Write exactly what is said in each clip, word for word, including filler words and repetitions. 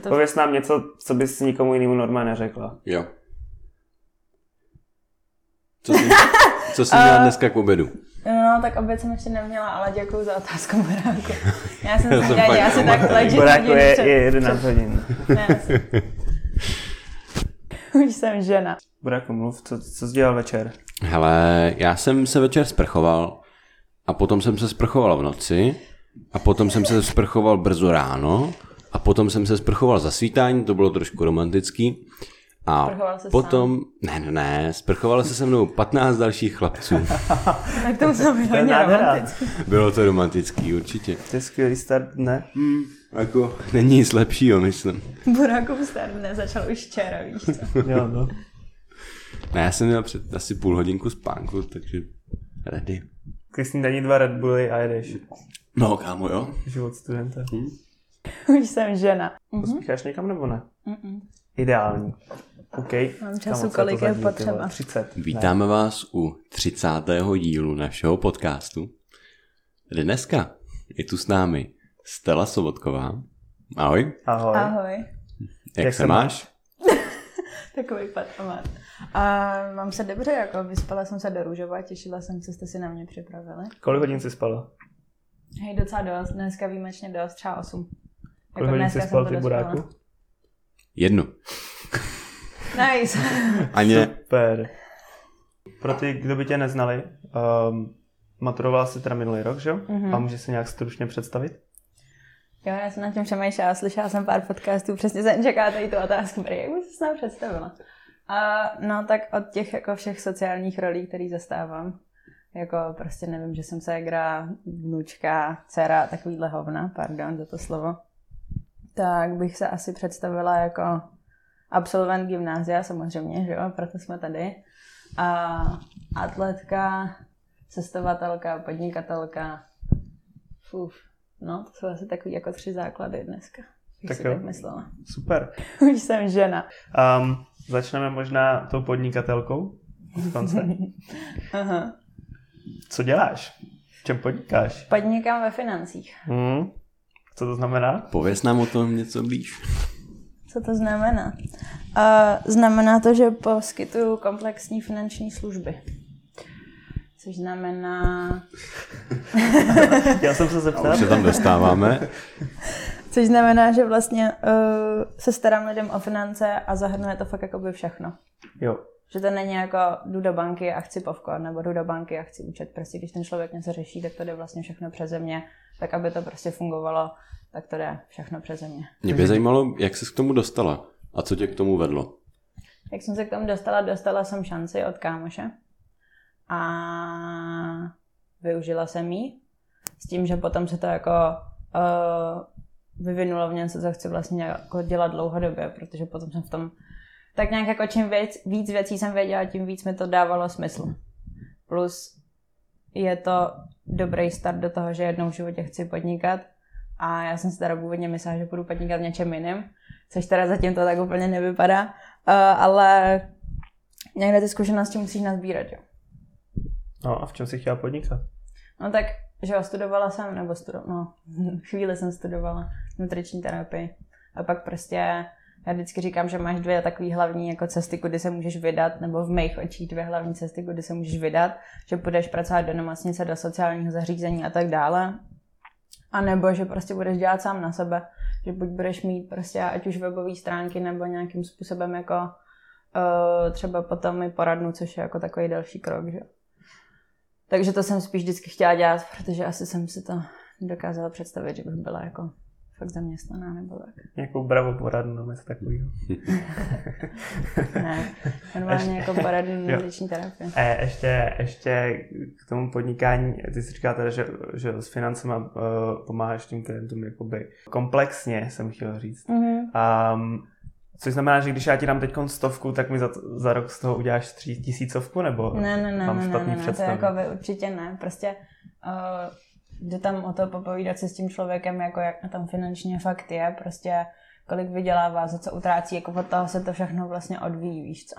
to... Pověz nám něco, co bys nikomu jinému normálně neřekla. Jo. Co jsi, co jsi měla dneska k obědu? No, tak oběd jsem ještě neměla, ale děkuju za otázku, Boráku. Já jsem se dělala, já si tak legit Boráku je, je jedenáct hodin. Už jsem žena. Boráku, mluv, co, co jsi dělal večer? Hele, já jsem se večer sprchoval a potom jsem se sprchoval v noci a potom jsem se sprchoval brzo ráno a potom jsem se sprchoval za svítání, to bylo trošku romantický. A potom, sám. ne, ne, sprchovalo se se mnou patnáct dalších chlapců. Tak to bylo hodně romantický. Bylo to romantický, určitě. To je skvělý start dne. Hmm, jako, není nic lepšího, myslím. Borákův start dne začal už včera, víš co? Jo, no. Ne, já jsem měl před asi půl hodinku spánku, takže ready. Když snídaní dva Red Bully a jedeš. No, kámo, jo. Život studenta. Hmm? Už jsem žena. Pospícháš někam nebo ne? Mm-mm. Ideální. Okay. Mám času, Kamu, kolik je potřeba. třicet Vítáme vás u třicátého dílu našeho podcastu. Dneska je tu s námi Stella Sobotková. Ahoj. Ahoj. Ahoj. Jak, Jak se máš? Takový patomat. A mám se dobře, jako vyspala jsem se do růžova, těšila jsem, co jste si na mě připravili. Kolik hodin jsi spala? Hej, docela dost. Dneska výjimečně dost, třeba osm. Kolik hodin jsi spala, ty Boráku? Jednu. Nice. Aně. Super. Pro ty, kdo by tě neznali, um, maturovala jsi teda minulý rok, že? Mm-hmm. A můžeš si nějak stručně představit? Jo, já jsem na tím přemýšlela, slyšela jsem pár podcastů, přesně jsem čekala tady tu otázku, protože jak bych se s námi představila. Uh, no tak od těch jako všech sociálních rolí, které zastávám, jako prostě nevím, že jsem ségra, vnučka, dcera, takovýhle hovna, pardon za to slovo, tak bych se asi představila jako... absolvent gymnázia samozřejmě, že jo, proto jsme tady. A atletka, cestovatelka, podnikatelka, fuf, no to jsou asi takový jako tři základy dneska, tak si jo. Tak myslela. Super. Už jsem žena. Um, začneme možná tou podnikatelkou v konce. Aha. Co děláš? V čem podnikáš? Podnikám ve financích. Hmm. Co to znamená? Pověz nám o tom něco blíž. Co to znamená? Uh, znamená to, že poskytuju komplexní finanční služby. Což znamená... Já jsem se zeptal. A už se tam dostáváme. Což znamená, že vlastně uh, se starám lidem o finance a zahrnuje to fakt jakoby všechno. Jo. Že to není jako jdu do banky a chci povko, nebo jdu do banky a chci účet. Prostě když ten člověk něco řeší, tak to jde vlastně všechno přeze mě, tak aby to prostě fungovalo. Tak to jde všechno přeze mě. Mě by zajímalo, jak jsi k tomu dostala a co tě k tomu vedlo? Jak jsem se k tomu dostala, dostala jsem šanci od kámoše a využila jsem ji s tím, že potom se to jako uh, vyvinulo v něco, co chci vlastně jako dělat dlouhodobě, protože potom jsem v tom tak nějak jako čím víc, víc věcí jsem věděla, tím víc mi to dávalo smysl. Plus je to dobrý start do toho, že jednou v životě chci podnikat. A já jsem si teda původně myslela, že budu podnikat v něčem jiném, což teda zatím to tak úplně nevypadá, uh, ale někde ty zkušenosti musíš nazbírat, jo. No a v čem jsi chtěla podnikat? No tak, že jo, studovala jsem, nebo studo, no, chvíli jsem studovala nutriční terapii. A pak prostě, já vždycky říkám, že máš dvě takové hlavní jako cesty, kudy se můžeš vydat, nebo v mých očích dvě hlavní cesty, kudy se můžeš vydat, že půjdeš pracovat do nemocnice, do sociálního zařízení a tak dále. A nebo, že prostě budeš dělat sám na sebe, že buď budeš mít prostě ať už webové stránky nebo nějakým způsobem jako uh, třeba potom i poradnu, což je jako takový další krok, že? Takže to jsem spíš vždycky chtěla dělat, protože asi jsem si to dokázala představit, že bych byla jako fakt zaměstnaná nebo tak. Nějakou bravo poradnu, něco takového. Ne, normálně ještě, jako poradnu nutriční terapii. E, ještě, ještě k tomu podnikání, ty si říkáš teda, že, že s financema uh, pomáháš tím klientům jakoby komplexně, jsem chtěla říct. Mm-hmm. Um, což znamená, že když já ti dám teďkon stovku, tak mi za, za rok z toho uděláš tři tisícovku, nebo ne, ne, ne, mám špatný představy? Ne, ne, ne, to jako by určitě ne, prostě... Uh, jde tam o to popovídat se s tím člověkem, jako jak na tom finančně fakt je, prostě kolik vydělává, za co utrácí, jako od toho se to všechno vlastně odvíjí, víš co.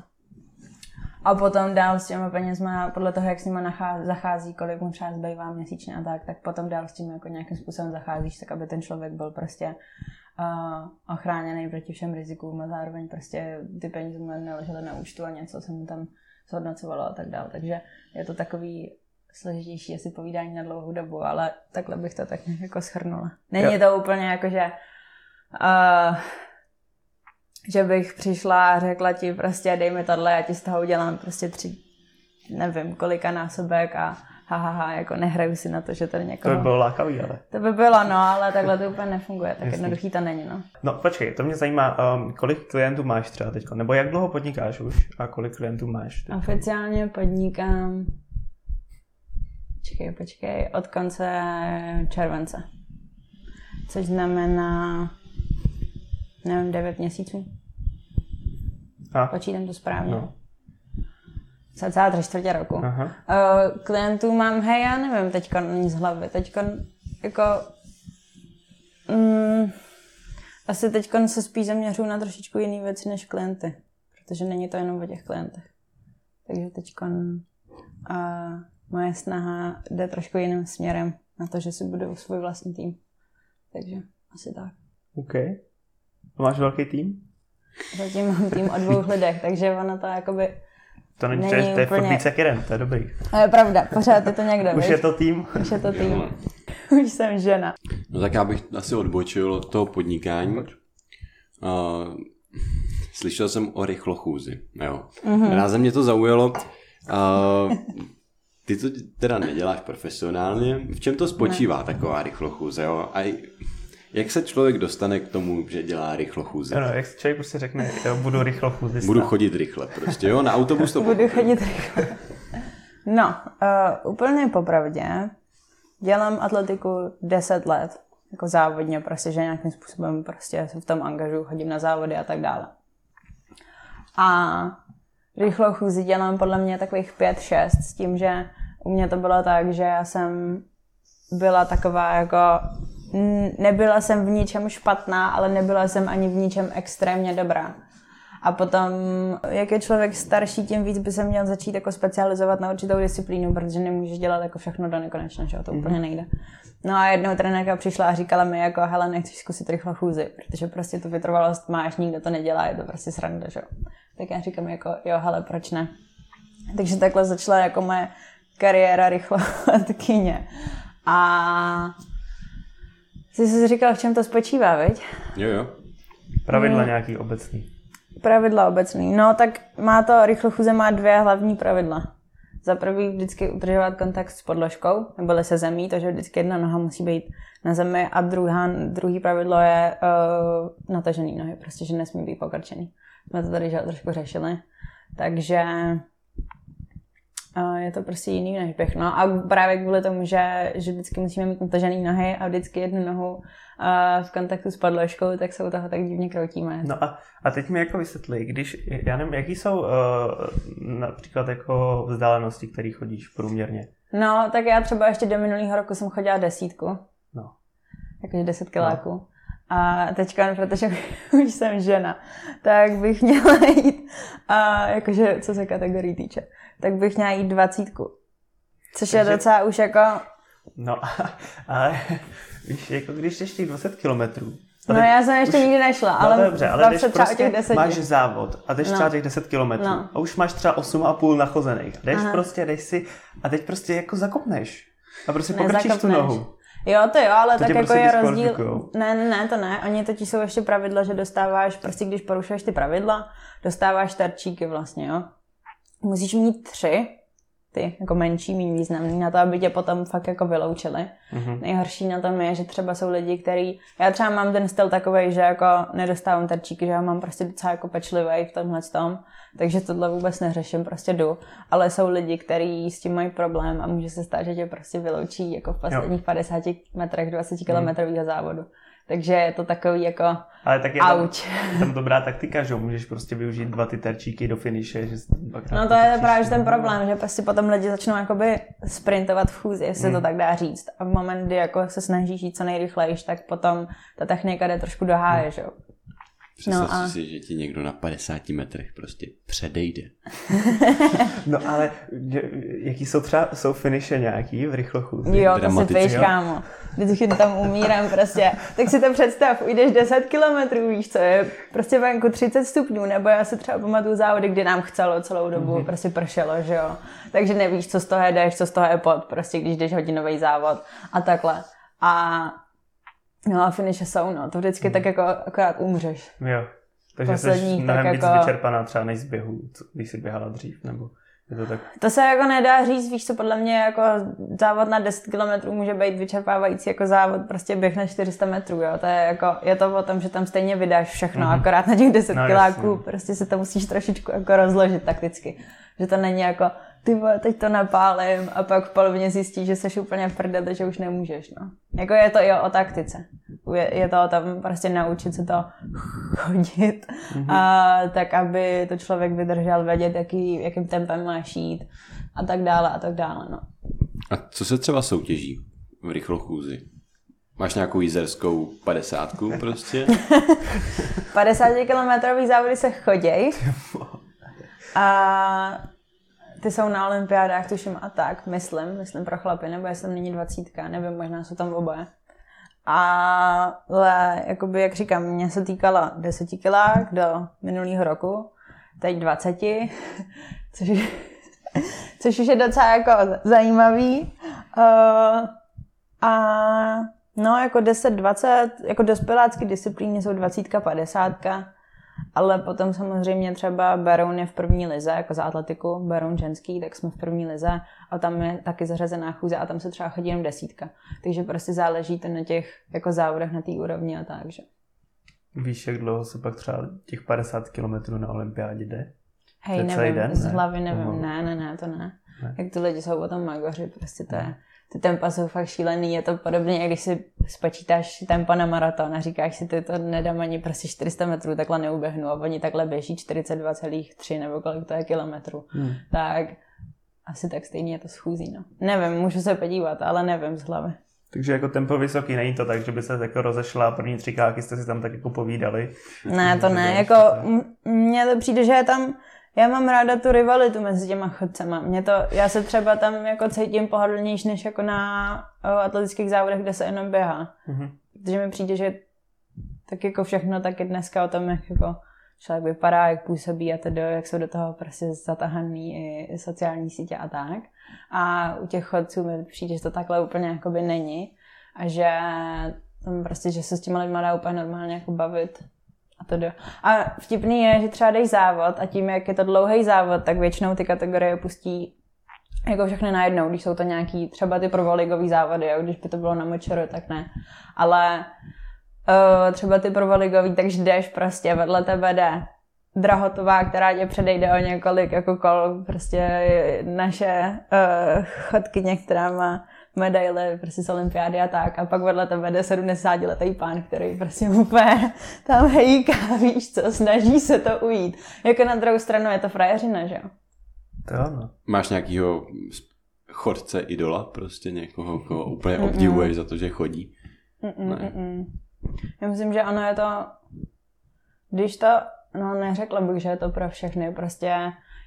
A potom dál s těma penězma, podle toho, jak s nima nachází, zachází, kolik mu třeba zbývá měsíčně a tak, tak potom dál s tím jako nějakým způsobem zacházíš, tak aby ten člověk byl prostě a chráněný proti všem rizikům a zároveň prostě ty peníze mu neležely na účtu a něco jsem tam zhodnocovala a tak dále. Takže je to takový složitější asi povídání na dlouhou dobu, ale takhle bych to tak nějak jako shrnula. Není to úplně jako, že, uh, že bych přišla a řekla ti prostě dej mi tohle, já ti z toho udělám prostě tři, nevím, kolika násobek a hahaha, ha, ha, jako nehraju si na to, že tady někoho... To by bylo lákavý, ale... To by bylo, no, ale takhle to úplně nefunguje, tak jednoduchý to není, no. No, počkej, to mě zajímá, um, kolik klientů máš třeba teďko, nebo jak dlouho podnikáš už a kolik klientů máš teďko? Oficiálně podnikám... Počkej, počkej, od konce července, což znamená, nevím, devět měsíců. A? Počítám to správně. No. Celá tři čtvrtě roku. Uh, klientů mám, hej, já nevím, teďko nic z hlavy, teďko jako... Mm, asi teďko se spíš zaměřuju na trošičku jiný věci než klienty, protože není to jenom o těch klientech. Takže teďko uh, moje snaha jde trošku jiným směrem na to, že si budu svůj vlastní tým. Takže asi tak. OK. A máš velký tým? Zatím mám tým o dvou lidech, takže ono to jakoby... To není, není to je úplně... furt víc jak jeden, to je dobrý. To je pravda, pořád je to někdo, Už víš? je to tým. Už je to tým. Už jsem žena. No tak já bych asi odbočil od toho podnikání. Uh, slyšel jsem o rychlochůzi, jo. Mm-hmm. Ráze mě to zaujalo. Uh, ty to teda neděláš profesionálně. V čem to spočívá ne. taková rychlochůze, jo? A jak se člověk dostane k tomu, že dělá rychlochůzi? No, jak člověk prostě řekne, jo, budu rychlochůzista. Budu chodit rychle prostě, jo, na autobus to... Budu chodit rychle. No, uh, úplně popravdě, dělám atletiku deset let, jako závodně prostě, že nějakým způsobem prostě se v tom angažuju, chodím na závody a tak dále. A rychlochůzi dělám podle mě takových pět šest, s tím, že u mě to bylo tak, že já jsem byla taková jako... Nebyla jsem v ničem špatná, ale nebyla jsem ani v ničem extrémně dobrá. A potom, jak je člověk starší, tím víc by se měl začít jako specializovat na určitou disciplínu, protože nemůžeš dělat jako všechno do nekonečna, že to mm-hmm. úplně nejde. No a jednou trenérka přišla a říkala mi jako, hele, nechceš zkusit rychlochůzi, protože prostě tu vytrvalost máš, nikdo to nedělá, je to prostě sranda, že jo. Tak já říkám jako, jo, hele, proč ne? Takže takhle začala jako moje kariéra rychlochůzkyně. A... Jsi jsi říkal, v čem to spočívá, viď? Jo, jo. Pravidla hmm. nějaký obecný. Pravidla obecný. No tak má to, rychlochůze má dvě hlavní pravidla. Za prvý vždycky udržovat kontakt s podložkou, nebo se zemí, to, že vždycky jedna noha musí být na zemi a druhá, druhý pravidlo je uh, natažený nohy, prostě, že nesmí být pokrčený. Jsme to tady že, trošku řešili. Takže... Je to prostě jiný než běh, no a právě kvůli tomu, že, že vždycky musíme mít natažený nohy a vždycky jednu nohu a v kontaktu s podložkou, tak se u toho tak divně kroutíme. No a, a teď mi jako vysvětli, když, já nevím, jaký jsou uh, například jako vzdálenosti, které chodíš průměrně? No, tak já třeba ještě do minulého roku jsem chodila desítku, no. Jakože deset kiláků. No. A teďka, protože už jsem žena, tak bych měla jít, a jakože co se kategorii týče, tak bych měla jít dvacítku. Což takže, je docela už jako... No, ale víš, jako když ještě dvacet kilometrů. No já jsem ještě už, nikdy nešla, ale no, dobře, ale když prostě máš závod a jdeš no. třeba těch deset kilometrů no. a už máš třeba osm a půl nachozených. Jdeš Aha. prostě, jdeš si a teď prostě jako zakopneš a prostě pokrčíš tu nohu. Jo, to jo, ale to tak jako prostě je rozdíl... Ne, ne, ne, to ne. Oni totiž jsou ještě pravidla, že dostáváš, prostě když porušuješ ty pravidla, dostáváš tarčíky vlastně, jo. Musíš mít tři, ty jako menší, méně významný, na to, aby tě potom fakt jako vyloučili. Mm-hmm. Nejhorší na tom je, že třeba jsou lidi, který... Já třeba mám ten styl takovej, že jako nedostávám tarčíky, že já mám prostě docela jako pečlivý v tomhle tom, takže tohle vůbec neřeším, prostě jdu. Ale jsou lidi, kteří s tím mají problém a může se stát, že tě prostě vyloučí jako v posledních jo. padesáti metrech dvacetikilometrového mm. závodu. Takže je to takový jako ale tak je tam, tam dobrá taktika, že můžeš prostě využít dva ty terčíky do finiše. Že no to je právě ten problém, že prostě potom lidi začnou jakoby sprintovat v chůzi, jestli hmm. to tak dá říct. A v moment, kdy jako se snažíš jít co nejrychlejš, tak potom ta technika jde trošku do háje, hmm. že jo. Představ no a... si, že ti někdo na padesáti metrech prostě předejde. No ale jaký jsou třeba, jsou finiše nějaký v rychlochůzi? Jo, to si víš, kámo. Vždycky tam umírám prostě. Tak si to představ, ujdeš deset kilometrů, víš co, je prostě venku třicet stupňů, nebo já si třeba pamatuju závody, kdy nám chcelo celou dobu, mm-hmm. prostě pršelo, že jo. Takže nevíš, co z toho jedeš, co z toho je pot, prostě když jdeš hodinový závod a takhle. A no a finiše jsou, no. To vždycky hmm. tak jako akorát umřeš. Jo. Takže poslední, jsi mnohem víc jako... vyčerpaná třeba než z běhu, když jsi běhala dřív, nebo je to tak? To se jako nedá říct, víš co, podle mě jako závod na deset kilometrů může být vyčerpávající jako závod, prostě běh na čtyři sta metrů, jo. To je jako, je to o tom, že tam stejně vydáš všechno, hmm. akorát na těch deset no, kiláků, prostě se to musíš trošičku jako rozložit takticky. Že to není jako, ty vole, teď to napálím a pak v polovině zjistíš, že seš úplně v prdele, že už nemůžeš, no. Jako je to i o taktice. Je, je to o tom prostě naučit se to chodit, mm-hmm. a tak, aby to člověk vydržel vědět, jaký, jakým tempem máš jít a tak dále a tak dále, no. A co se třeba soutěží v rychlochůzi? Máš nějakou jizerskou padesátku prostě? padesátikilometrový závody se choděj. A... ty jsou na olympiádách, tuším a tak, myslím, myslím pro chlapy, nebo jestli tam není dvacítka, nevím, možná jsou tam oboje. Ale, jakoby, jak říkám, mě se týkala deseti kilák do minulého roku, teď dvaceti, což, což už je docela jako zajímavý. Uh, a no, jako deset dvacet, jako dospělácké disciplíny jsou dvacítka, padesátka. Ale potom samozřejmě třeba Baroun je v první lize, jako za atletiku, Baroun ženský, tak jsme v první lize a tam je taky zařazená chůze a tam se třeba chodí jen desítka. Takže prostě záleží to na těch jako závodech na té úrovni a tak, že. Víš, jak dlouho se pak třeba těch padesát kilometrů na olympiádě jde? Hej, nevím, den, z hlavy ne? nevím, uhum. ne, ne, ne, to ne. ne. Jak ty lidi jsou o tom magoři, prostě to je. Ty tempa jsou fakt šílený, je to podobně, jak když si spočítáš tempa na maraton a říkáš si, ty to nedám ani prostě čtyři sta metrů, takhle neuběhnu a oni takhle běží čtyřicet dva celá tři nebo kolik to je kilometrů, hmm. tak asi tak stejně je to schůzí, no. Nevím, můžu se podívat, ale nevím z hlavy. Takže jako tempo vysoký, není to tak, že by se jako rozešla první tři kiláky, jste si tam tak jako povídali? Ne, to ne, jako mně to přijde, že je tam... Já mám ráda tu rivalitu mezi těma chodcema. Mě to, já se třeba tam jako cítím pohodlnější než jako na o, atletických závodech, kde se jenom běhá. Mm-hmm. Protože mi přijde, že tak jako všechno tak je dneska o tom, jak jako člověk vypadá, jak působí a tedy, jak jsou do toho prostě zatahaný i sociální sítě a tak. A u těch chodců mi přijde, že to takhle úplně jakoby není. A že tam prostě, že se s těma lidma dá úplně normálně jako bavit. A, to do. A vtipný je, že třeba jdeš závod a tím, jak je to dlouhý závod, tak většinou ty kategorie pustí jako všechny najednou, když jsou to nějaký třeba ty prvoligový závody, jo? Když by to bylo na močeru, tak ne. Ale uh, třeba ty prvoligový, takže jdeš prostě, vedle tebe jde drahotová, která tě předejde o několik jako kol, prostě naše uh, chodkyně, která má medaile prostě z olympiády a tak. A pak vedle tebe jde sedmdesátiletý pán, který prostě úplně tam hejká, víš co, snaží se to ujít. Jako na druhou stranu je to frajeřina, že jo? To ano. Máš nějakýho chodce idola, prostě někoho, koho úplně Mm-mm. obdivuješ za to, že chodí? Mm-mm. Já myslím, že ono je to, když to, no neřekla bych, že je to pro všechny, prostě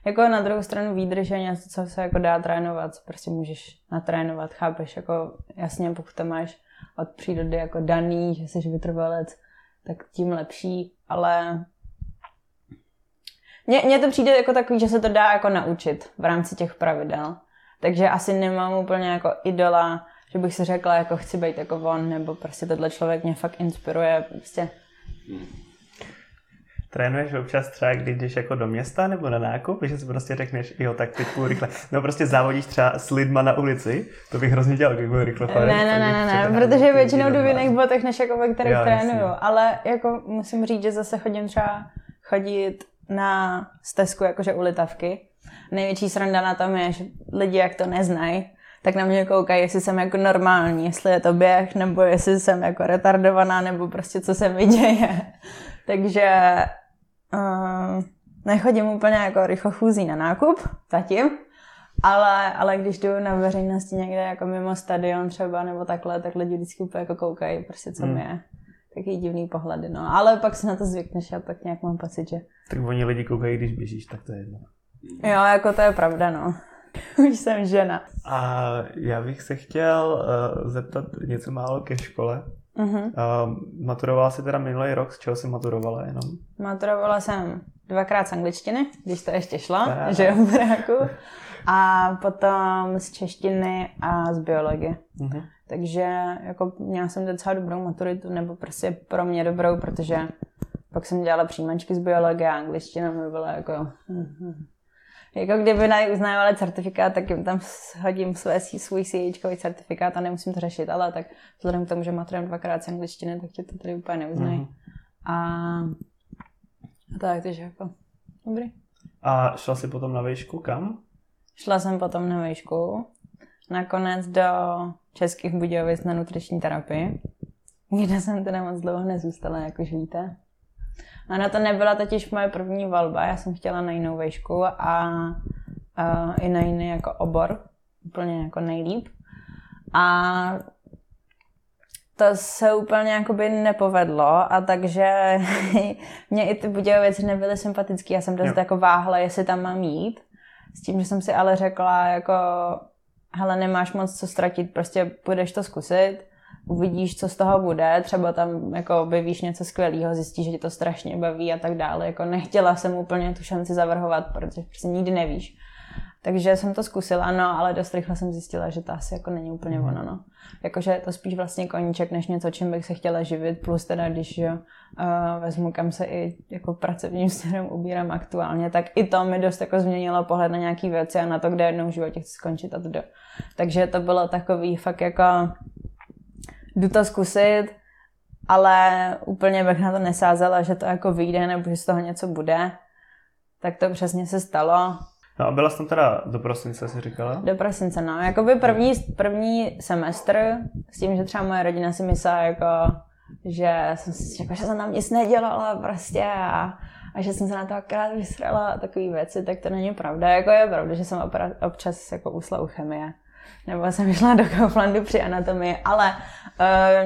jako na druhou stranu výdrž je něco, co se jako dá trénovat, prostě můžeš natrénovat, chápeš, jako jasně, pokud to máš od přírody jako daný, že jsi vytrvalec, tak tím lepší, ale mně, mně to přijde jako takový, že se to dá jako naučit v rámci těch pravidel, takže asi nemám úplně jako idola, že bych si řekla, jako chci být jako on, nebo prostě tohle člověk mě fakt inspiruje, prostě. Trénuješ občas třeba, když jdeš jako do města nebo na nákup, že si prostě řekneš, jo, tak teď půjdu rychle. No prostě závodíš třeba s lidma na ulici, to bych hrozně dělal, kdyby byl rychle. Ne, ne, ne, ne, protože většinou jdu v jiných botech, než jako ve kterých trénuju. Ale jako musím říct, že zase chodím třeba chodit na stezku, jakože u Litavky. Největší sranda na tom je, že lidi, jak to neznají, tak na mě koukají, jestli jsem jako normální, jestli je to běh, nebo jestli jsem jako retardovaná, nebo prostě co se mi děje. Takže Uh, nechodím úplně jako rychlochůzí na nákup, zatím, ale, ale když jdu na veřejnosti někde jako mimo stadion třeba nebo takhle, tak lidi vždycky úplně jako koukají, prostě co mi je. taky divný pohledy, no. Ale pak si na to zvykneš, já tak nějak mám pocit, že... Tak oni lidi koukají, když běžíš, tak to je jedno. Jo, jako to je pravda, no. Už jsem žena. A já bych se chtěl uh, zeptat něco málo ke škole. Uh-huh. Uh, maturovala jsi teda minulý rok, z čeho jsi maturovala jenom? Maturovala jsem dvakrát z angličtiny, když to ještě šlo, a... že jo, v Prahu. A potom z češtiny a z biologie. Uh-huh. Takže jako měla jsem docela dobrou maturitu, nebo prostě pro mě dobrou, protože pak jsem dělala přijímačky z biologie a angličtina mi byla jako... Uh-huh. Jako kdyby uznávala certifikát, tak jim tam hodím své, svůj C H kový certifikát a nemusím to řešit, ale tak vzhledem k tomu, že maturujem dvakrát z angličtiny, tak tě to tady úplně neuznají. Mm. A... a tak, takže jako dobrý. A šla jsi potom na výšku kam? Šla jsem potom na výšku, nakonec do Českých Budějovic na nutriční terapii, kde jsem teda moc dlouho nezůstala, jak už víte. Ano, to nebyla totiž moje první volba, já jsem chtěla na jinou vejšku a, a i na jiný jako obor, úplně jako nejlíp. A to se úplně jakoby nepovedlo, a takže mě i ty Budějovice nebyly sympatický, já jsem dost no. jako váhla, jestli tam mám jít. S tím, že jsem si ale řekla jako, hele, nemáš moc co ztratit, prostě půjdeš to zkusit. Uvidíš, co z toho bude, třeba tam jako objevíš něco skvělého, zjistíš, že tě to strašně baví a tak dále. Jako nechtěla jsem úplně tu šanci zavrhovat, protože prostě nikdy nevíš. Takže jsem to zkusila, no, ale dost rychle jsem zjistila, že to asi jako není úplně ono, no. Jakože je to spíš vlastně koníček, než něco, čím bych se chtěla živit, plus teda, když jo, uh, vezmu, kam se i jako pracovním směrem ubírám aktuálně, tak i to mi dost jako změnilo pohled na nějaký věci a na to, kde jednou v životě chci skončit a to. Takže to bylo takový fakt jako... jdu to zkusit, ale úplně bych na to nesázela, že to jako vyjde nebo že z toho něco bude. Tak to přesně se stalo. No a byla jsi tam teda do prosince, jsi říkala? Do prosince, no. Jakoby první, první semestr, s tím, že třeba moje rodina si myslela, jako, že jsem si řekla, že jsem tam nic nedělala prostě a, a že jsem se na to akorát vysrala a takové věci, tak to není pravda. Jako je pravda, že jsem opra- občas jako usla u chemie. Nebo jsem šla do Kauflandu při anatomii, ale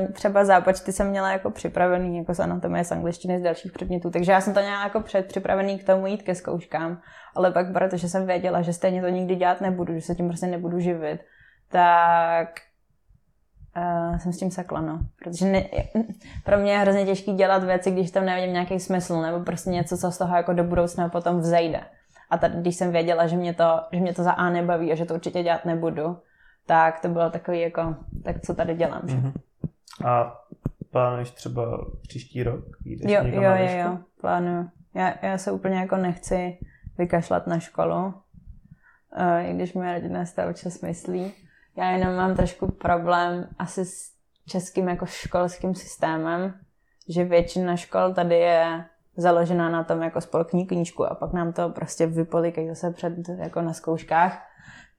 uh, třeba zápočty jsem měla jako připravený jako z anatomie, z angličtiny, z dalších předmětů, takže já jsem to měla jako předpřipravený k tomu jít ke zkouškám, ale pak, protože jsem věděla, že stejně to nikdy dělat nebudu, že se tím prostě nebudu živit, tak uh, jsem s tím sakla, no. Protože ne, pro mě je hrozně těžký dělat věci, když tam nevidím nějaký smysl, nebo prostě něco, co z toho jako do budoucna potom vzejde. A tady, když jsem věděla, že mě to, že mě to za A nebaví a že to určitě dělat nebudu, tak to bylo takový jako, tak co tady dělám. Mm-hmm. A plánuješ třeba příští rok? Jdeš jo, jo, jo, jo, plánuju. Já, já se úplně jako nechci vykašlat na školu, i když moje rodina si to občas myslí. Já jenom mám trošku problém asi s českým jako školským systémem, že většina škol tady je založená na tom jako spolkní knížku a pak nám to prostě vypolikají zase před, jako na zkouškách,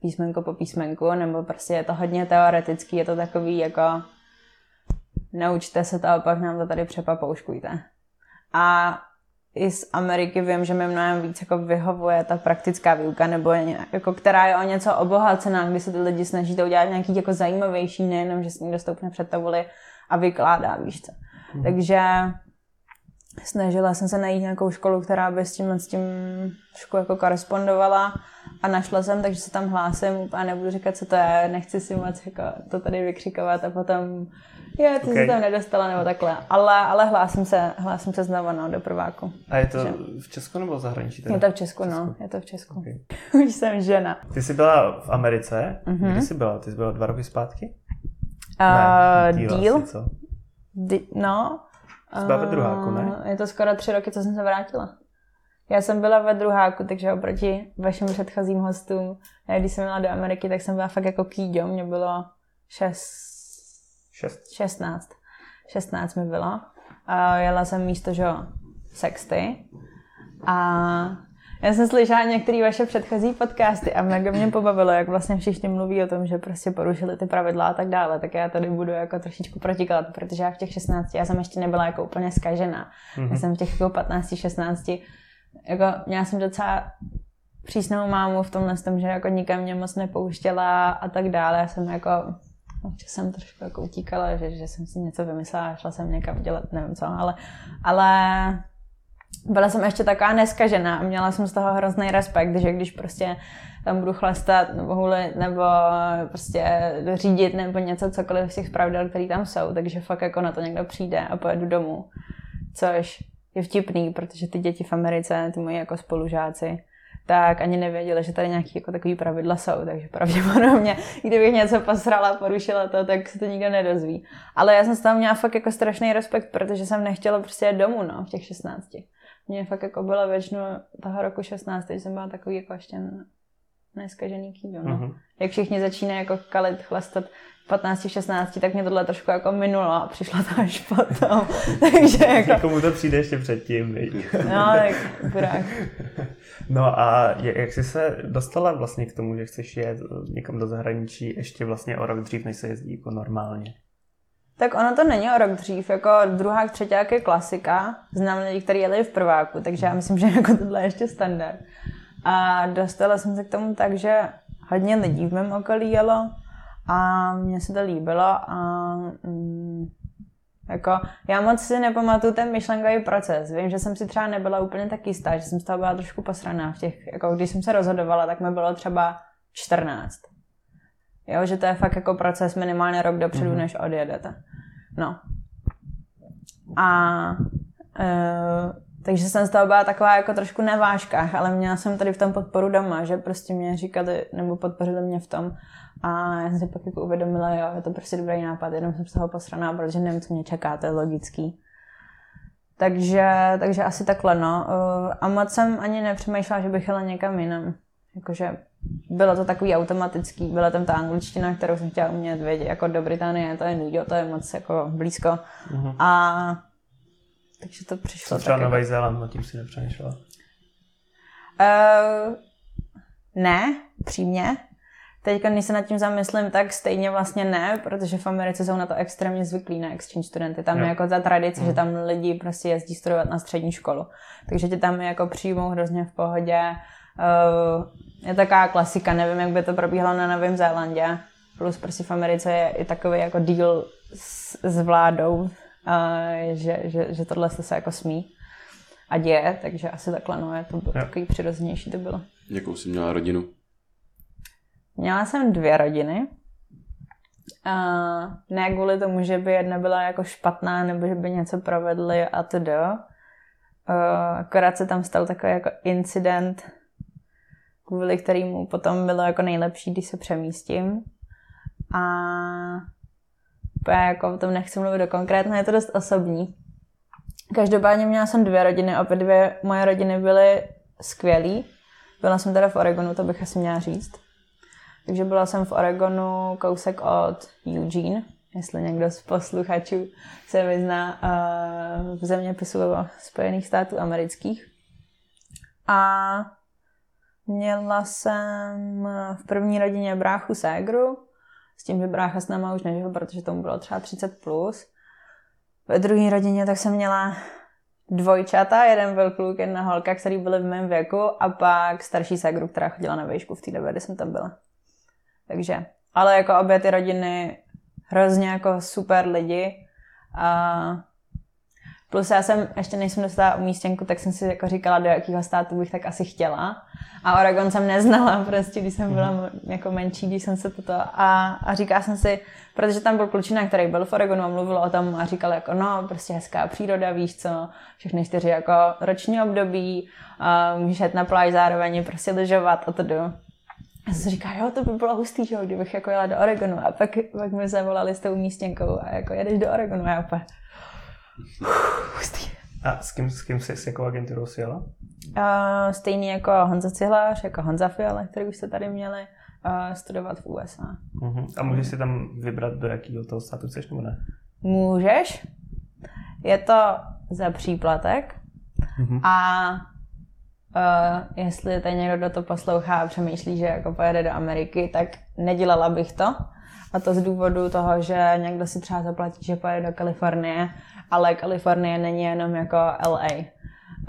písmenko po písmenku, nebo prostě je to hodně teoretický, je to takový jako naučte se to a pak nám to tady přepapouškujte. A i z Ameriky vím, že mi mnohem víc jako vyhovuje ta praktická výuka, nebo nějak, jako, která je o něco obohacená, kdy se ty lidi snaží to udělat nějaký jako zajímavější, nejenom, že se někdo stoupne před tabuli a vykládá, víš co. Hmm. Takže snažila jsem se najít nějakou školu, která by s tím, s tím trošku jako korespondovala a našla jsem, takže se tam hlásím a nebudu říkat, co to je, nechci si moc jako to tady vykřikovat a potom je, ty okay. se tam nedostala nebo takhle, ale, ale hlásím se, hlásím se znovu no, do prváku. A je to že... v Česku nebo v zahraničí? Teda? Je to v Česku, v Česku, no, je to v Česku. Okay. Už jsem žena. Ty jsi byla v Americe, mm-hmm. Kdy jsi byla? Ty jsi byla dva roky zpátky? Uh, ne, díl? Asi, co? D- no... Jsi ve druháku, ne? Je to skoro tři roky, co jsem se vrátila. Já jsem byla ve druháku, takže oproti vašim předchozím hostům, já když jsem jela do Ameriky, tak jsem byla fakt jako kýďo, mě bylo šest... Šest? šestnáct. šestnáct mi bylo. A jela jsem místo, že sexty. A já jsem slyšela některé vaše předchozí podcasty a mega mě pobavilo, jak vlastně všichni mluví o tom, že prostě porušili ty pravidla a tak dále, tak já tady budu jako trošičku protiklad, protože já v těch šestnácti, já jsem ještě nebyla jako úplně zkažená. Mm-hmm. Já jsem v těch jako patnácti, šestnácti, jako měla jsem docela přísnou mámu v tomhle tom, že jako nikam mě moc nepouštěla a tak dále, já jsem jako Občas jsem trošku jako utíkala, že, že jsem si něco vymyslela a šla jsem někam dělat, nevím co, ale, ale byla jsem ještě taková neskažená a měla jsem z toho hrozný respekt, že když prostě tam budu chlastat nebo hulit nebo prostě řídit nebo něco, cokoliv z těch pravidel, které tam jsou, takže fakt jako na to někdo přijde a pojedu domů, což je vtipný, protože ty děti v Americe, ty moji jako spolužáci, tak ani nevěděli, že tady nějaké jako takové pravidla jsou, takže pravděpodobně, kdybych něco posrala, porušila to, tak se to nikdo nedozví. Ale já jsem s tam měla fakt jako strašný respekt, protože jsem nechtěla prostě jít domů, no, v těch šestnácti. Mně fakt jako bylo většinu toho roku šestnáct, takže jsem byla takový jako ještě neskažený kýdo, no. Mm-hmm. Jak všichni začínají jako kalit, chlastat patnáct šestnáct, tak mě tohle trošku jako minulo a přišla to až potom. Takže jako... Někomu to přijde ještě předtím, víš? No, tak brák. No a jak jsi se dostala vlastně k tomu, že chceš jet někam do zahraničí ještě vlastně o rok dřív, než se jezdí jako normálně? Tak ono to není o rok dřív, jako druhá, třetí je klasika. Znám lidi, kteří jeli v prváku, takže já myslím, že jako tohle je ještě standard. A dostala jsem se k tomu tak, že hodně lidí v mém okolí jelo. A mně se to líbilo a mm, jako já moc si nepamatuju ten myšlenkový proces. Vím, že jsem si třeba nebyla úplně tak jistá, že jsem z toho byla trošku posraná v těch, jako když jsem se rozhodovala, tak mi bylo třeba čtrnáct. Jo, že to je fakt jako proces minimálně rok dopředu, mm-hmm. než odjedete. No. A e- Takže jsem z toho byla taková jako trošku na vážkách, ale měla jsem tady v tom podporu doma, že prostě mě říkali, nebo podpořili mě v tom. A já jsem si pak jako uvědomila, jo, je to prostě dobrý nápad, jenom jsem z toho posraná, protože nevím, co mě čeká, to je logický. Takže, takže asi takhle, no. A moc jsem ani nepřemýšlela, že bych jela někam jinam. Jakože bylo to takový automatický, byla tam ta angličtina, kterou jsem chtěla umět vědět, jako do Británie, to je nudio, to je moc jako blízko. Mm-hmm. A takže to přišlo tak. Třeba Nový Zéland, na tím si nepřemýšlela? Uh, ne, přímě. Teď, když se nad tím zamyslím, tak stejně vlastně ne, protože v Americe jsou na to extrémně zvyklí, na exchange studenty. Tam no. je jako ta tradice, mm. že tam lidi prostě jezdí studovat na střední školu. Takže tě tam jako přijmou hrozně v pohodě. Uh, je taková klasika, nevím, jak by to probíhalo na Novém Zélandě. Plus prostě v Americe je i takový jako deal s, s vládou. Uh, že, že, že tohle se jako smí a děje, takže asi takhle, no, je to bylo, takový přirozenější to bylo. Jakou jsi měla rodinu? Měla jsem dvě rodiny. Uh, ne kvůli tomu, že by jedna byla jako špatná, nebo že by něco provedli a to do. Uh, akorát se tam stal takový jako incident, kvůli kterému potom bylo jako nejlepší, když se přemístím. A já jako o tom nechci mluvit do konkrétna, je to dost osobní. Každopádně měla jsem dvě rodiny, opět dvě moje rodiny byly skvělý. Byla jsem teda v Oregonu, to bych asi měla říct. Takže byla jsem v Oregonu kousek od Eugene, jestli někdo z posluchačů se vyzná v zeměpisu Spojených států amerických. A měla jsem v první rodině bráchu ségru, s tím, že brácha s náma už nežil, protože tomu bylo třeba třicet plus. Ve druhé rodině tak jsem měla dvojčata, jeden byl kluk, jedna holka, který byli v mém věku a pak starší ségru, která chodila na vejšku v té době, kdy jsem tam byla. Takže, ale jako obě ty rodiny hrozně jako super lidi. A plus já jsem, ještě než jsem dostala umístěnku, tak jsem si jako říkala, do jakého státu bych tak asi chtěla. A Oregon jsem neznala prostě, když jsem byla jako menší, když jsem se toto... A, a říkala jsem si, protože tam byl klučina, který byl v Oregonu a mluvil o tom a říkal jako, no, prostě hezká příroda, víš co, všechny čtyři jako roční období, můžeš jet na pláž zároveň, prostě lyžovat a to do. Já jsem si říkala, jo, to by bylo hustý, že jo, kdybych jako jela do Oregonu. A pak, pak mi zavolali s tou umístěnkou a jako jedeš do Oregonu a opa. Hustý. A s kým, s kým jsi, s jakou agenturou jsi jela? Uh, stejný jako Honza Cihlář, jako Honza File, který už jste tady měli uh, studovat v U S A. Uh-huh. A můžeš si tam vybrat, do jakého toho státu chceš, nebo ne? Můžeš. Je to za příplatek. Uh-huh. A uh, jestli tady někdo, kdo to poslouchá a přemýšlí, že jako pojede do Ameriky, tak nedělala bych to. A to z důvodu toho, že někdo si třeba zaplatí, že pojede do Kalifornie, ale Kalifornie není jenom jako L A.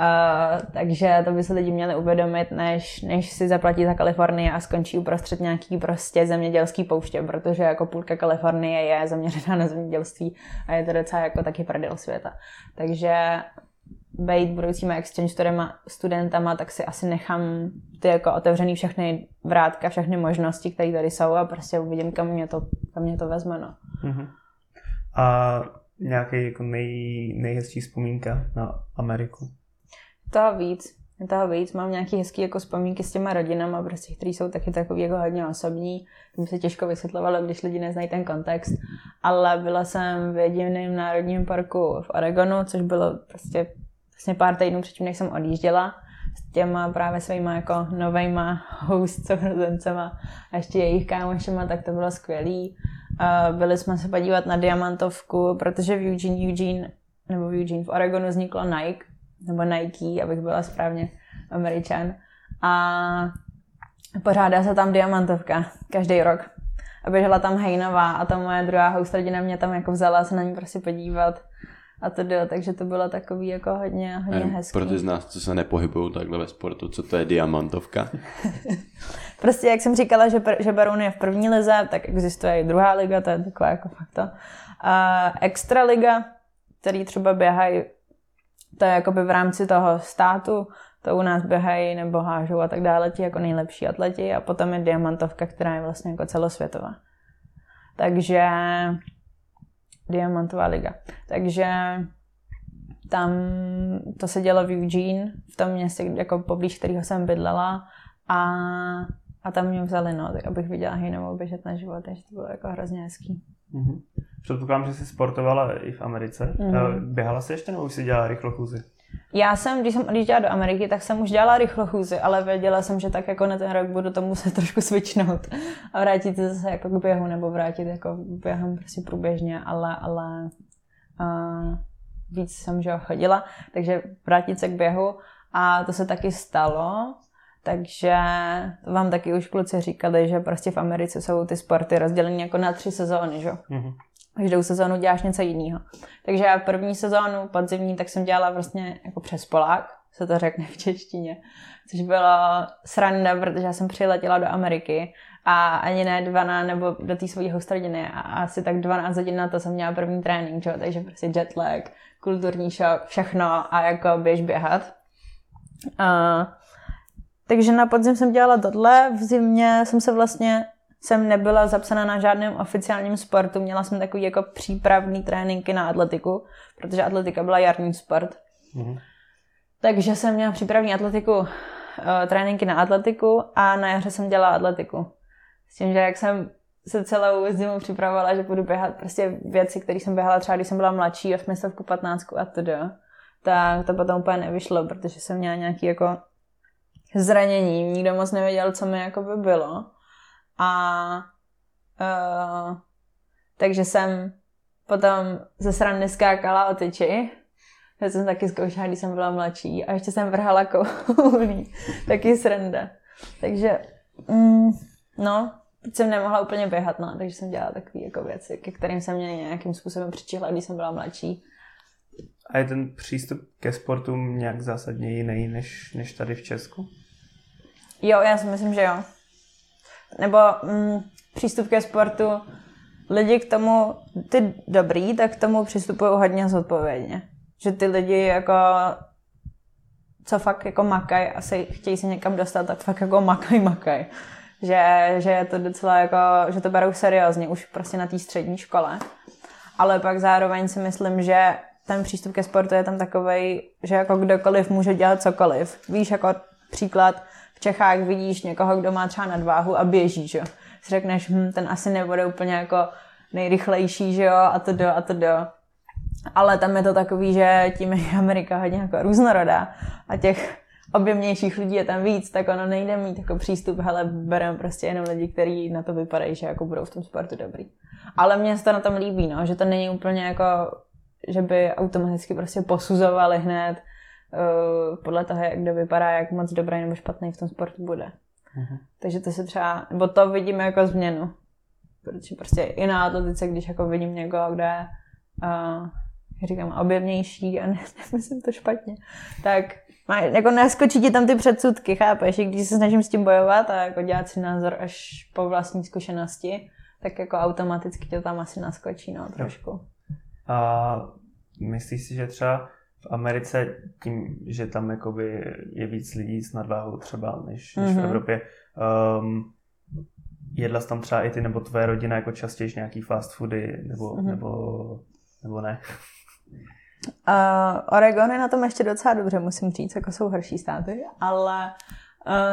Uh, takže to by se lidi měli uvědomit, než, než si zaplatí za Kalifornii a skončí uprostřed nějaký prostě zemědělský pouště, protože jako půlka Kalifornie je zaměřená na zemědělství a je to docela jako taky prdel světa. Takže být budoucíma exchange studentama, tak si asi nechám ty jako otevřený všechny vrátka, všechny možnosti, které tady jsou a prostě uvidím, kam mě to, kam mě to vezme. No. Uh-huh. A nějaký jako nej, nejhezčí vzpomínka na Ameriku? Toho víc, toho víc. Mám nějaké hezké jako vzpomínky s těma rodinama, prostě, které jsou taky takový jako hodně osobní. Tím se těžko vysvětlovalo, když lidi neznají ten kontext. Ale byla jsem v jediném národním parku v Oregonu, což bylo prostě vlastně pár týdnů předtím, než jsem odjížděla. S těma právě svýma jako novejma host sourozencema a ještě jejich kámošema, tak to bylo skvělý. Byli jsme se podívat na diamantovku, protože v Eugene, Eugene, nebo v Eugene v Oregonu vzniklo Nike, nebo Nike, abych byla správně Američan. A pořádá se tam diamantovka každý rok. A běžela tam Hejnová a ta moje druhá host rodina mě tam jako vzala se na ní prostě podívat. A to bylo, takže to bylo takový jako hodně, hodně hezký. Pro ty z nás, co se nepohybují takhle ve sportu, co to je diamantovka? Prostě jak jsem říkala, že, pr- že Baroun je v první lize, tak existuje i druhá liga, to je taková jako fakt to. A extra liga, který třeba běhají, to je jakoby v rámci toho státu, to u nás běhají nebo hážou a tak dále, ti jako nejlepší atleti a potom je diamantovka, která je vlastně jako celosvětová. Takže diamantová liga. Takže tam to se dělo v Eugene, v tom městě, jako poblíž kterého jsem bydlela a, a tam mě vzali, no, tak abych viděla Hejnovou běžet na život, takže to bylo jako hrozně hezký. Mm-hmm. Předpokládám, že jsi sportovala i v Americe. Mm. Běhala jsi ještě nebo už jsi dělala rychlochůzi? Já jsem, když jsem odjížděla do Ameriky, tak jsem už dělala rychlochůzi, ale věděla jsem, že tak jako na ten rok budu to muset trošku switchnout a vrátit se zase jako k běhu nebo vrátit jako k během prostě průběžně, ale, ale uh, víc jsem, že chodila, takže vrátit se k běhu a to se taky stalo. Takže to vám taky už kluci říkali, že prostě v Americe jsou ty sporty rozděleny jako na tři sezóny, že? Mm-hmm. Každou sezónu děláš něco jiného. Takže já první sezónu, podzimní, tak jsem dělala vlastně jako přespolák, se to řekne v češtině, což bylo sranda, protože já jsem přiletěla do Ameriky a ani ne dvanáct nebo do té svojí hostrodiny a asi tak dvanáct hodin na to jsem měla první trénink, že? Takže prostě jetlag, kulturní šok, všechno a jako běž běhat. A takže na podzim jsem dělala tohle, v zimě jsem se vlastně, jsem nebyla zapsaná na žádném oficiálním sportu, měla jsem takový jako přípravný tréninky na atletiku, protože atletika byla jarní sport. Mm-hmm. Takže jsem měla přípravný atletiku, tréninky na atletiku a na jaře jsem dělala atletiku. S tím, že jak jsem se celou zimu připravovala, že budu běhat prostě věci, které jsem běhala třeba, když jsem byla mladší, osmistovku, patnáctku a to do, tak to potom úplně nevyšlo, protože jsem měla nějaký jako zranění, nikdo moc nevěděl, co mi jako by bylo. A uh, takže jsem potom ze srandy skákala o tyči. Já jsem taky zkoušela, když jsem byla mladší. A ještě jsem vrhala koulí. Taky sranda. Takže mm, no, jsem nemohla úplně běhat, no, takže jsem dělala takové jako věci, ke kterým jsem mě nějakým způsobem přičihla, když jsem byla mladší. A je ten přístup ke sportu nějak zásadně jiný než, než tady v Česku? Jo, já si myslím, že jo. Nebo mm, přístup ke sportu, lidi k tomu, ty dobrý, tak k tomu přistupují hodně zodpovědně. Že ty lidi jako, co fakt jako makají a se, chtějí se někam dostat, tak fakt jako makají, makají. Že, že je to docela jako, že to berou seriózně už prostě na té střední škole. Ale pak zároveň si myslím, že ten přístup ke sportu je tam takovej, že jako kdokoliv může dělat cokoliv. Víš, jako příklad v Čechách vidíš někoho, kdo má třeba nadváhu a běží, že jo. Si řekneš, hm, ten asi nebude úplně jako nejrychlejší, že jo, a to do, a to do. Ale tam je to takový, že tím je Amerika hodně jako různorodá a těch objemnějších lidí je tam víc, tak ono nejde mít jako přístup, hele, bereme prostě jenom lidi, kteří na to vypadají, že jako budou v tom sportu dobrý. Ale mně se to na tom líbí, no, že to není úplně jako že by automaticky prostě posuzovali hned uh, podle toho, jak kdo vypadá, jak moc dobrý nebo špatný v tom sportu bude. Uh-huh. Takže to se třeba, nebo to vidíme jako změnu. Protože prostě i na atletice, když jako vidím někoho, kdo je uh, říkám, objevnější a ne, nemyslím to špatně, tak jako neskočí ti tam ty předsudky, chápeš? I když se snažím s tím bojovat a jako dělat si názor až po vlastní zkušenosti, tak jako automaticky tě tam asi naskočí, no, trošku. A myslíš si, že třeba v Americe tím, že tam jakoby je víc lidí s nadváhou třeba než, než mm-hmm. v Evropě, um, jedla jsi tam třeba i ty nebo tvoje rodina jako častěji nějaký fast foody nebo, mm-hmm. nebo, nebo ne? Uh, Oregon je na tom ještě docela dobře, musím říct, jako jsou horší státy, ale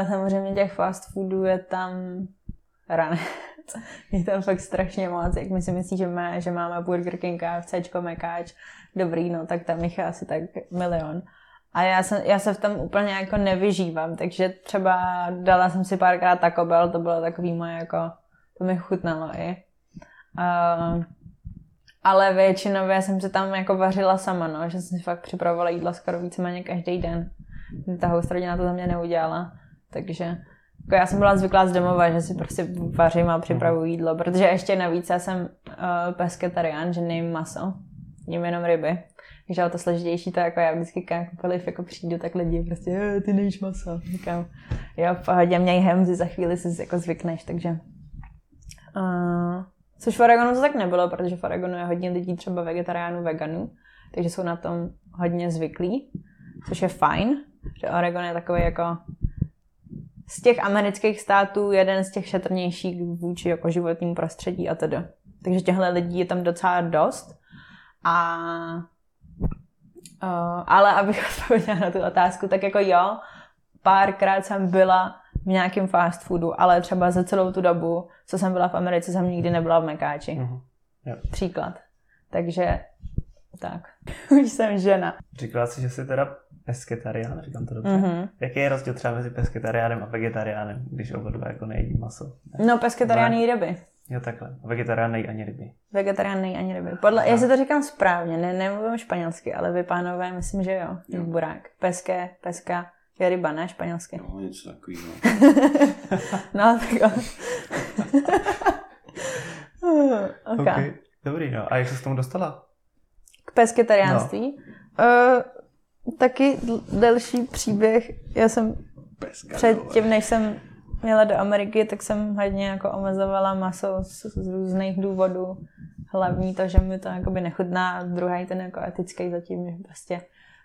uh, samozřejmě těch fast foodů je tam ranec. Je tam fakt strašně moc, jak my si myslí, že, má, že máme Burger King, KFCčko, Mekáč, dobrý, no tak tam jich je asi tak milion. A já, jsem, já se v tom úplně jako nevyžívám, takže třeba dala jsem si párkrát Taco Bell, to bylo takový moje jako, to mi chutnalo i. Uh, ale většinově jsem se tam jako vařila sama, no, že jsem si fakt připravovala jídla skoro víceméně každý den. Ta hostrodina to za mě neudělala, takže... Já jsem byla zvyklá z domova, že si prostě vařím a připravuju jídlo, protože ještě navíc já jsem uh, pesketarián, že nejím maso, jím jenom ryby. Takže o to složitější, to jako já vždycky kamkoliv jako přijdu, tak lidi prostě, e, ty nejíš maso. Říkám, jo, v pohodě, měj hemzy, za chvíli si jako zvykneš, takže... Uh, což v Oregonu to tak nebylo, protože v Oregonu je hodně lidí třeba vegetariánů, veganů, takže jsou na tom hodně zvyklí, což je fajn, že Oregon je takový jako... Z těch amerických států jeden z těch šetrnějších vůči jako životnímu prostředí a tedy. Takže těchto lidí je tam docela dost. A, uh, ale abych odpověděla na tu otázku, tak jako jo, párkrát jsem byla v nějakém fast foodu, ale třeba za celou tu dobu, co jsem byla v Americe, jsem nikdy nebyla v Mekáči. Mm-hmm. Yep. Příklad. Takže tak. Už jsem žena. Říkala jsi, že jsi teda pesketarián, říkám to dobře. Mm-hmm. Jaký je rozdíl třeba mezi pesketariánem a vegetariánem, když oba dva jako nejedí maso? Ne? No, pesketarián nejí ryby. Jo, takhle. A vegetarián nejí ani ryby. Vegetarián nejí ani ryby. Podle, no. Jestli to říkám správně, ne, nemluvím španělsky, ale vy pánové, myslím, že jo. jo. Burák. Peské, peska, je ryba, ne španělsky. No, něco takový, no. No, tak okay. Okay. Dobrý, no. A jak jsi se k tomu dostala? K pesketariánství? No. Uh, Taky delší příběh. Já jsem předtím, než jsem jela do Ameriky, tak jsem hodně jako omezovala maso z, z různých důvodů. Hlavní to, že mi to jakoby nechutná, a druhý ten jako etický zatím, že prostě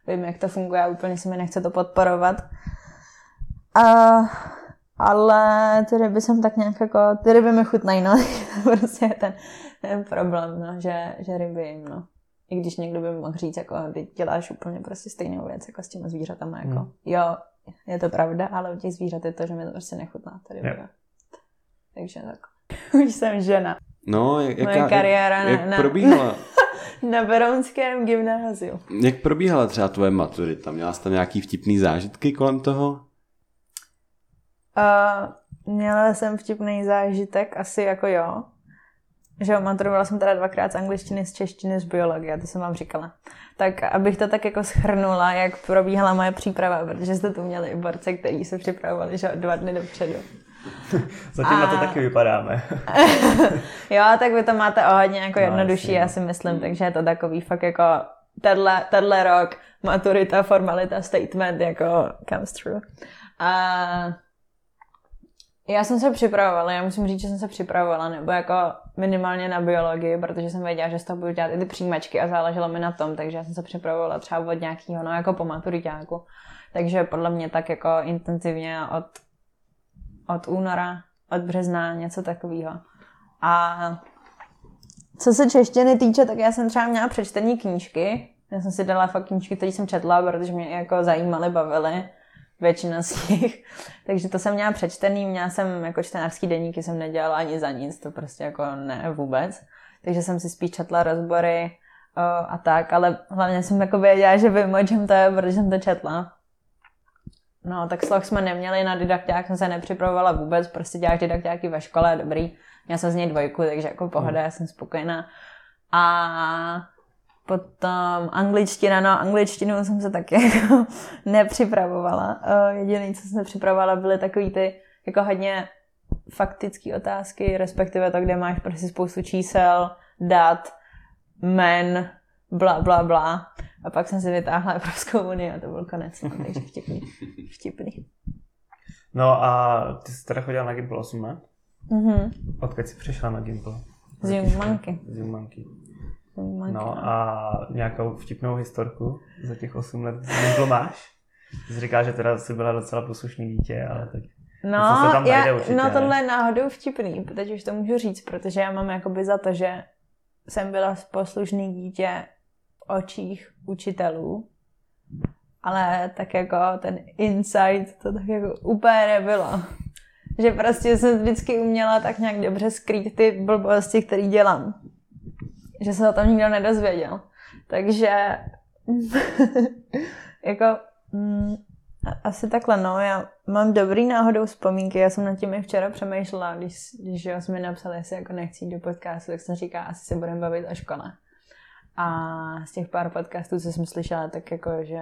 vím, jak to funguje a úplně se mi nechce to podporovat. A, ale ty ryby jsem tak nějak jako, ty ryby mi chutnají, no. Prostě je ten, ten problém, no, že, že ryby jim, no. I když někdo by mohl říct, jako, ty děláš úplně prostě stejnou věc jako s těma zvířatama. Jako. Hmm. Jo, je to pravda, ale u těch zvířat je to, že mi to prostě nechutná. Tady yeah. Takže tak. Už jsem žena. No, jak, Moje jaká, kariéra jak, na, jak probíhala? Na, na Berounském gymnáziu. Jak probíhala třeba tvoje maturita? Měla jsi tam nějaký vtipný zážitky kolem toho? Uh, měla jsem vtipný zážitek, asi jako jo. Že maturovala jsem teda dvakrát z angličtiny, z češtiny, z biologie, to jsem vám říkala. Tak abych to tak jako shrnula, jak probíhala moje příprava, protože jste tu měli i borce, kteří se připravovali, že dva dny dopředu. Zatím a... na to taky vypadáme. Jo, tak vy to máte o hodně jako jednodušší, no, já si myslím, takže je to takový fakt jako tenhle rok, maturita, formalita, statement, jako comes true. A... Já jsem se připravovala, já musím říct, že jsem se připravovala, nebo jako minimálně na biologii, protože jsem věděla, že z toho budu dělat i ty přijímačky a záleželo mi na tom, takže já jsem se připravovala třeba od nějakého, no jako po maturiťáku. Takže podle mě tak jako intenzivně od, od února, od března, něco takového. A co se češtiny týče, tak já jsem třeba měla přečtení knížky. Já jsem si dala fakt knížky, které jsem četla, protože mě jako zajímaly, bavily. Většina z nich. Takže to jsem měla přečtený, měla jsem jako čtenářský deníky, jsem nedělala ani za nic, to prostě jako ne vůbec. Takže jsem si spíš četla rozbory o, a tak, ale hlavně jsem jako věděla, že vím, o čem to je, protože jsem to četla. No, tak sloh jsme neměli, na didakťák jsem se nepřipravovala vůbec, prostě děláš didakťáky ve škole, dobrý. Měla jsem z něj dvojku, takže jako pohoda, já jsem spokojená. A... Potom angličtina, no angličtinu jsem se taky jako nepřipravovala. Jediné, co jsem se připravovala, byly takový ty jako hodně faktické otázky, respektive to, kde máš prostě spoustu čísel, dat, men, bla, bla, bla. A pak jsem si vytáhla Evropskou unii a to byl konec. No, takže vtipný. Vtipný. No a ty jsi teda chodila na Gimple osm let? Mhm. Odkud jsi přišla na Gimple? Z Jumanky. Z Jumanky. No a nějakou vtipnou historku za těch osm let Gimple máš? Jsi říká, že teda jsi byla docela poslušný dítě, ale tak... No, se tam já, no tohle je náhodou vtipný, teď už to můžu říct, protože já mám jakoby za to, že jsem byla poslušný dítě v očích učitelů, ale tak jako ten insight to tak jako úplně nebylo. Že prostě jsem vždycky uměla tak nějak dobře skrýt ty blbosti, které dělám. Že se o tom nikdo nedozvěděl. Takže jako... Mm, asi takhle, no, já mám dobrý náhodou vzpomínky, já jsem nad tím i včera přemýšlela, když, když jo, jsme napsali, jestli jako nechci jít do podcastu, tak jsem říkala, asi se budeme bavit o škole. A z těch pár podcastů, co jsem slyšela, tak jako, že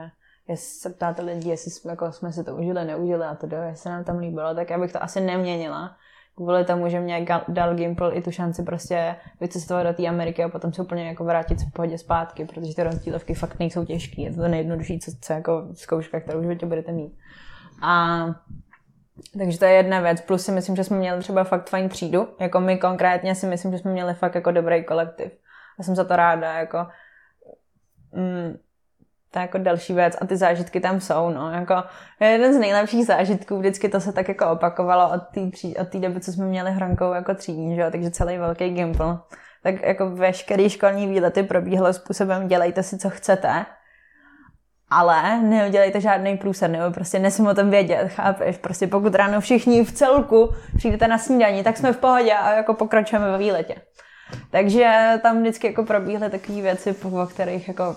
jestli se ptáte lidi, jestli jsme, jako, jsme se to užili, neužili a to do, jestli se nám tam líbilo, tak já bych to asi neměnila. Kvůli tomu, že mě dal Gimple i tu šanci prostě vycestovat do té Ameriky a potom se úplně jako vrátit v pohodě zpátky, protože ty rozdílovky fakt nejsou těžký. Je to nejjednodušší, co, co jako zkouška, kterou v životě budete mít. A takže to je jedna věc. Plus si myslím, že jsme měli třeba fakt fajn třídu. Jako my konkrétně si myslím, že jsme měli fakt jako dobrý kolektiv. A jsem za to ráda. Jako, mm, to je jako další věc a ty zážitky tam jsou, no, jako jeden z nejlepších zážitků, vždycky to se tak jako opakovalo od té doby, co jsme měli Hronkovou jako třídní, že jo, takže celý velký Gimple, tak jako veškerý školní výlety probíhalo způsobem dělejte si, co chcete, ale neudělejte žádný průser, nebo prostě nesmím o tom vědět, chápeš, prostě pokud ráno všichni v celku přijdete na snídani, tak jsme v pohodě a jako pokračujeme ve výletě. Takže tam vždycky jako probíhly takové věci, o kterých jako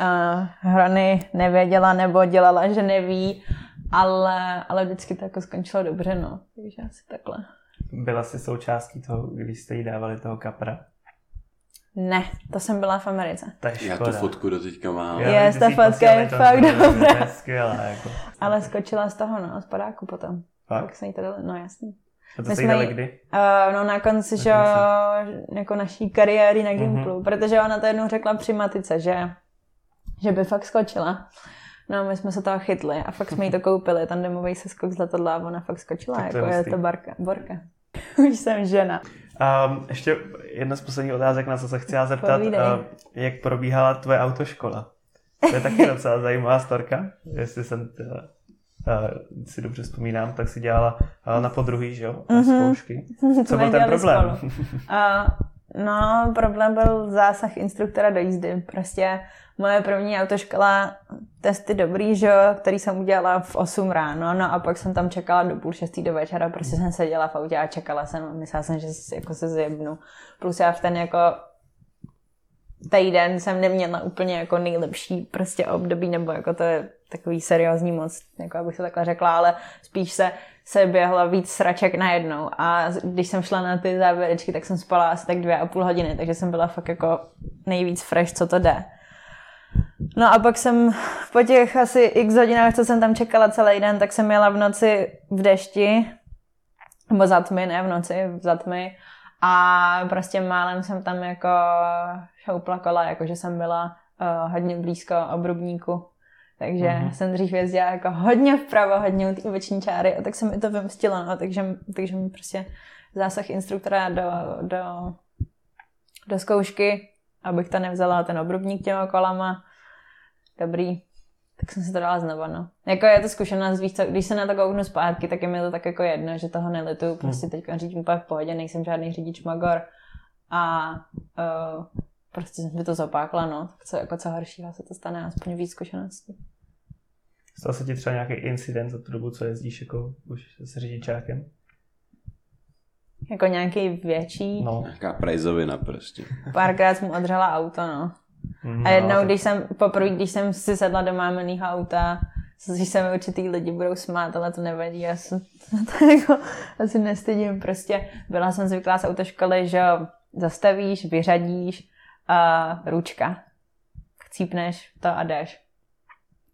Uh, Hrony nevěděla nebo dělala, že neví, ale, ale vždycky to jako skončilo dobře, no. Takže asi takhle. Byla jsi součástí toho, když jste jí dávali toho kapra? Ne, to jsem byla v Americe. Já tu fotku do teďka mám. Já, je, ta fotka je fakt dobrá. Jako. Ale skočila z toho, no, z padáku potom. Fakt? Tak jsem jí to dali, no jasný. A to se jí dali kdy? Uh, no na konci, že jako naší kariéry na Gimplu, mm-hmm. protože ona to jednou řekla při matice, že že by fakt skočila. No my jsme se toho chytli a fakt jsme jí to koupili. Tam demovej se skok z letadla a ona fakt skočila. Jako je to barka, borka. Už jsem žena. Um, ještě jedna z posledních otázek, na co se chci zeptat. Uh, jak probíhala tvoje autoškola? To je taky docela zajímavá storka. Jestli jsem teda, uh, si dobře vzpomínám, tak si dělala uh, na podruhý, že jo? Na zkoušky. Co byl ten problém? No, problém byl zásah instruktora do jízdy. Prostě moje první autoškola, testy dobrý, že jo, který jsem udělala v osm ráno, no a pak jsem tam čekala do půl šestý do večera, prostě jsem seděla v autě a čekala jsem, myslela jsem, že jako se zjebnu. Plus já v ten jako týden jsem neměla úplně jako nejlepší prostě období, nebo jako to je takový seriózní moc, jako abych to takhle řekla, ale spíš se, se běhla víc sraček najednou a když jsem šla na ty závěrečky, tak jsem spala asi tak dvě a půl hodiny, takže jsem byla fakt jako nejvíc fresh, co to jde. No a pak jsem po těch asi x hodinách, co jsem tam čekala celý den, tak jsem jela v noci v dešti, nebo za tmy, ne v noci, za tmy a prostě málem jsem tam jako šoupla kola, jakože jsem byla uh, hodně blízko obrubníku. Takže mm-hmm. jsem dřív jezdila jako hodně vpravo, hodně u té boční čáry a tak se mi to vymstilo, no, takže, takže mi prostě zásah instruktora do, do, do zkoušky, abych to nevzala ten obrubník těma kolama. Dobrý, tak jsem si to dala znova, no. Jako je to zkušenost, víš co, když se na to kouknu zpátky, tak je mi to tak jako jedno, že toho nelituju, prostě teďka řídím úplně v pohodě, nejsem žádný řidič magor a uh, prostě jsem by to zopákla, no. Tak co, jako co horšího se to stane, aspoň víc zkušeností. Stal se ti třeba nějaký incident za tu dobu, co jezdíš jako už s řidičákem? Jako nějaký větší... No, nějaká prejzovina prostě. Párkrát jsem odřela auto, no. Mm, a jednou, no, když jsem, poprvé, když jsem si sedla do mámenýho auta, když se mi určitý lidi budou smát, ale to nevadí, já se to jako asi nestydím, prostě. Byla jsem zvyklá z autoškoly, že zastavíš, vyřadíš a ručka. Chcípneš to a jdeš.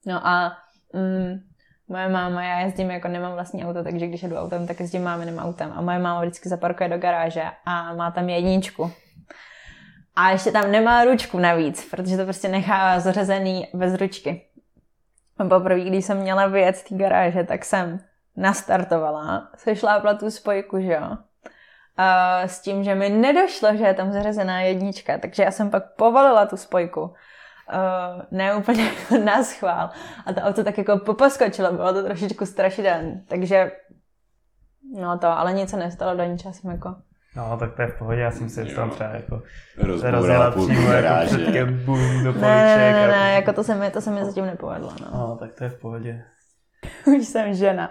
No a... Mm, moje máma, já jezdím, jako nemám vlastní auto, takže když jedu autem, tak jezdím máminým autem. A moje máma vždycky zaparkuje do garáže a má tam jedničku. A ještě tam nemá ručku navíc, protože to prostě nechává zařazený bez ručky. Poprvé, když jsem měla vyjet z té garáže, tak jsem nastartovala, sešlápla tu spojku, že jo. A s tím, že mi nedošlo, že je tam zařazená jednička, takže já jsem pak povalila tu spojku. Uh, ne úplně na schvál. A to auto tak jako poposkočilo, bylo to trošičku strašidelné. Takže no to, ale nic se nestalo, do ničeho jsem jako... No, tak to je v pohodě, já jsem si tam třeba jako... Rozbůrala půl garáže. Jako bum do poliček. Ne, ne, ne, a... jako to se mi, to se mi zatím nepovedlo, no. No, tak to je v pohodě. Už jsem žena.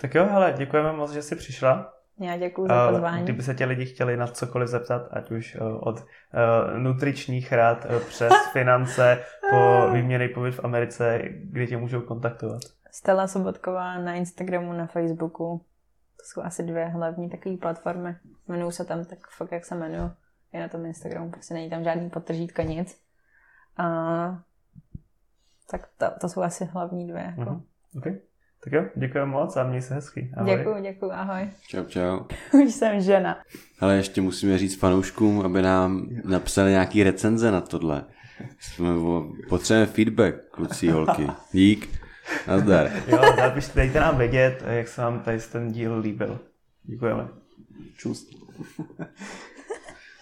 Tak jo, hele, děkujeme moc, že jsi přišla. Já děkuju za pozvání. Kdyby se ti lidi chtěli na cokoliv zeptat, ať už od uh, nutričních rad přes finance po výměny pobyt v Americe, kdy tě můžou kontaktovat? Stella Sobotková na Instagramu, na Facebooku. To jsou asi dvě hlavní takové platformy. Jmenuju se tam tak fakt, jak se jmenuju. Je na tom Instagramu, prostě není tam žádný podtržítko, nic. A, tak to, to jsou asi hlavní dvě. Jako. Uh-huh. Okay. Tak jo, děkuji moc a měj se hezky. Ahoj. Děkuji, děkuji, ahoj. Čau, čau. Už jsem žena. Ale ještě musíme říct fanouškům, aby nám napsali nějaký recenze na tohle. Potřebujeme feedback, kluci, holky. Dík. Nazdar. Jo, zapište, dejte nám vědět, jak se vám tady ten díl líbil. Děkujeme. Čus.